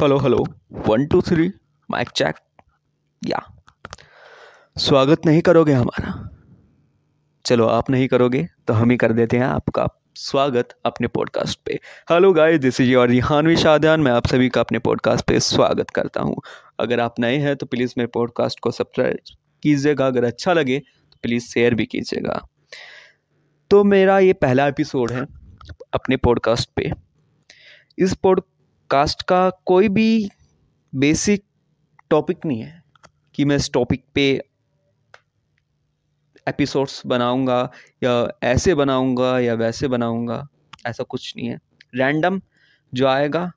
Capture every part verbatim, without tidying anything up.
Hello hello one two three mic check या स्वागत नहीं करोगे हमारा। चलो आप नहीं करोगे तो हम ही कर देते हैं आपका स्वागत अपने पॉडकास्ट पे। Hello guys, this is your Rihanvi Shadan. मैं आप सभी का अपने पॉडकास्ट पे स्वागत करता हूँ। अगर आप नए हैं तो प्लीज़ मेरे पॉडकास्ट को सब्सक्राइब कीजिएगा। अगर अच्छा लगे तो प्लीज़ शेयर भी कीजिएगा। तो मेरा ये पहला एपिसोड है अपने पॉडकास्ट पे। इस पॉडकास्ट का कोई भी बेसिक टॉपिक नहीं है कि मैं इस टॉपिक पे एपिसोड्स बनाऊंगा या ऐसे बनाऊंगा या वैसे बनाऊंगा, ऐसा कुछ नहीं है। रैंडम जो आएगा,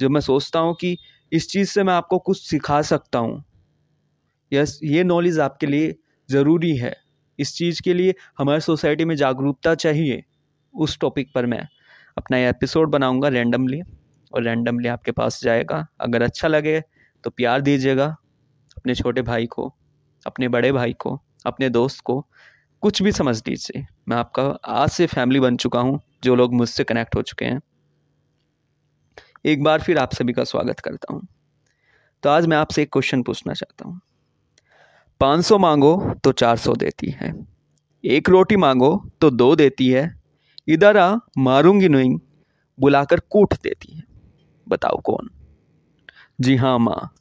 जो मैं सोचता हूँ कि इस चीज़ से मैं आपको कुछ सिखा सकता हूँ, यस ये नॉलेज आपके लिए ज़रूरी है, इस चीज़ के लिए हमारे सोसाइटी में जागरूकता चाहिए, उस टॉपिक पर मैं अपना ये एपिसोड बनाऊंगा रैंडमली और रैंडमली आपके पास जाएगा। अगर अच्छा लगे तो प्यार दीजिएगा अपने छोटे भाई को, अपने बड़े भाई को, अपने दोस्त को, कुछ भी समझ लीजिए। मैं आपका आज से फैमिली बन चुका हूँ। जो लोग मुझसे कनेक्ट हो चुके हैं, एक बार फिर आप सभी का स्वागत करता हूँ। तो आज मैं आपसे एक क्वेश्चन पूछना चाहता हूँ। पाँच सौ मांगो तो चार सौ देती है, एक रोटी मांगो तो दो देती है, इधर आ मारूंगी नहीं बुलाकर कूट देती है। बताओ कौन? जी हाँ, माँ।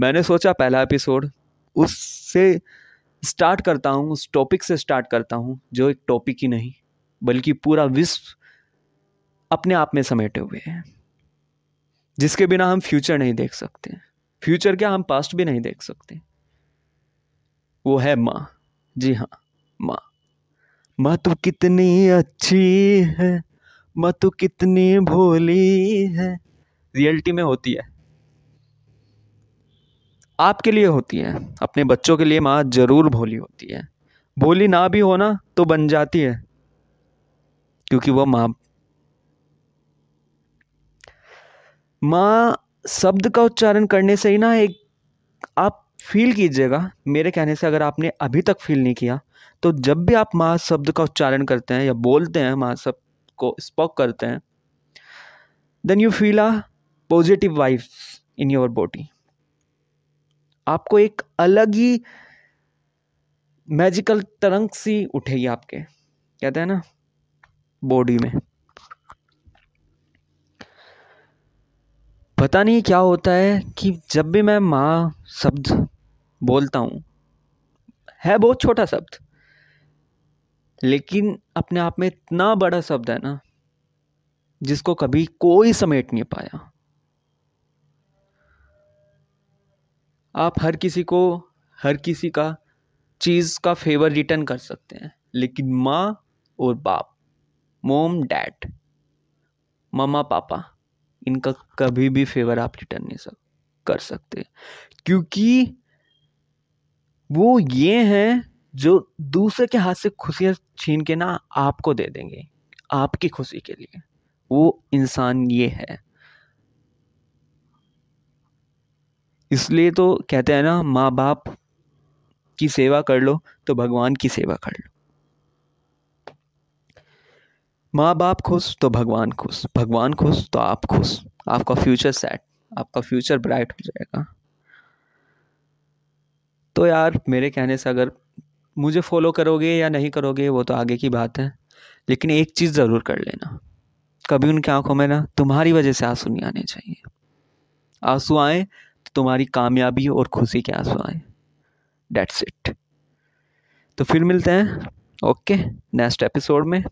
मैंने सोचा पहला एपिसोड उससे स्टार्ट करता हूँ, उस टॉपिक से स्टार्ट करता हूँ जो एक टॉपिक ही नहीं बल्कि पूरा विश्व अपने आप में समेटे हुए हैं, जिसके बिना हम फ्यूचर नहीं देख सकते। फ्यूचर क्या, हम पास्ट भी नहीं देख सकते। वो है माँ। जी हाँ, माँ। माँ तू कितनी अच्छी है, माँ तू कितनी भोली है। रियलिटी में होती है, आपके लिए होती है, अपने बच्चों के लिए माँ जरूर भोली होती है। भोली ना भी होना तो बन जाती है, क्योंकि वो माँ माँ शब्द का उच्चारण करने से ही ना एक आप फील कीजिएगा। मेरे कहने से अगर आपने अभी तक फील नहीं किया तो जब भी आप माँ शब्द का उच्चारण करते हैं या बोलते हैं, माँ शब्द को स्पोक करते हैं, then you feel a positive vibes in your body. आपको एक अलग ही मैजिकल तरंग सी उठेगी आपके, कहते हैं ना, बॉडी में। पता नहीं क्या होता है कि जब भी मैं माँ शब्द बोलता हूँ, है बहुत छोटा शब्द लेकिन अपने आप में इतना बड़ा शब्द है ना, जिसको कभी कोई समेट नहीं पाया। आप हर किसी को, हर किसी का चीज़ का फेवर रिटर्न कर सकते हैं, लेकिन माँ और बाप, मोम डैड, मामा पापा, इनका कभी भी फेवर आप रिटर्न नहीं सक कर सकते, क्योंकि वो ये हैं जो दूसरे के हाथ से खुशियाँ छीन के ना आपको दे देंगे आपकी खुशी के लिए। वो इंसान ये है। इसलिए तो कहते हैं ना, माँ बाप की सेवा कर लो तो भगवान की सेवा कर लो। माँ बाप खुश तो भगवान खुश, भगवान खुश तो आप खुश। आपका फ्यूचर सेट, आपका फ्यूचर ब्राइट हो जाएगा। तो यार मेरे कहने से अगर मुझे फॉलो करोगे या नहीं करोगे वो तो आगे की बात है, लेकिन एक चीज़ ज़रूर कर लेना, कभी उनकी आंखों में ना तुम्हारी वजह से आंसू नहीं आने चाहिए। आंसू आए तुम्हारी कामयाबी और खुशी के आंसू आए। That's it. तो फिर मिलते हैं ओके नेक्स्ट एपिसोड में।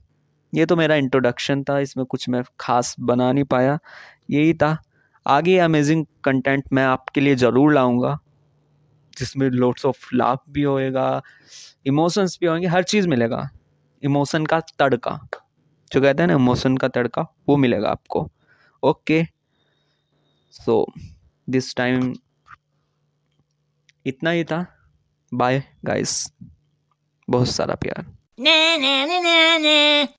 ये तो मेरा इंट्रोडक्शन था, इसमें कुछ मैं खास बना नहीं पाया, यही था। आगे अमेजिंग कंटेंट मैं आपके लिए ज़रूर लाऊंगा, जिसमें लोट्स ऑफ लाफ भी होएगा, इमोशंस भी होंगे, हर चीज़ मिलेगा। इमोशन का तड़का जो कहते हैं ना, इमोशन का तड़का, वो मिलेगा आपको। ओके, सो दिस टाइम इतना ही था। बाय गाइस, बहुत सारा प्यार।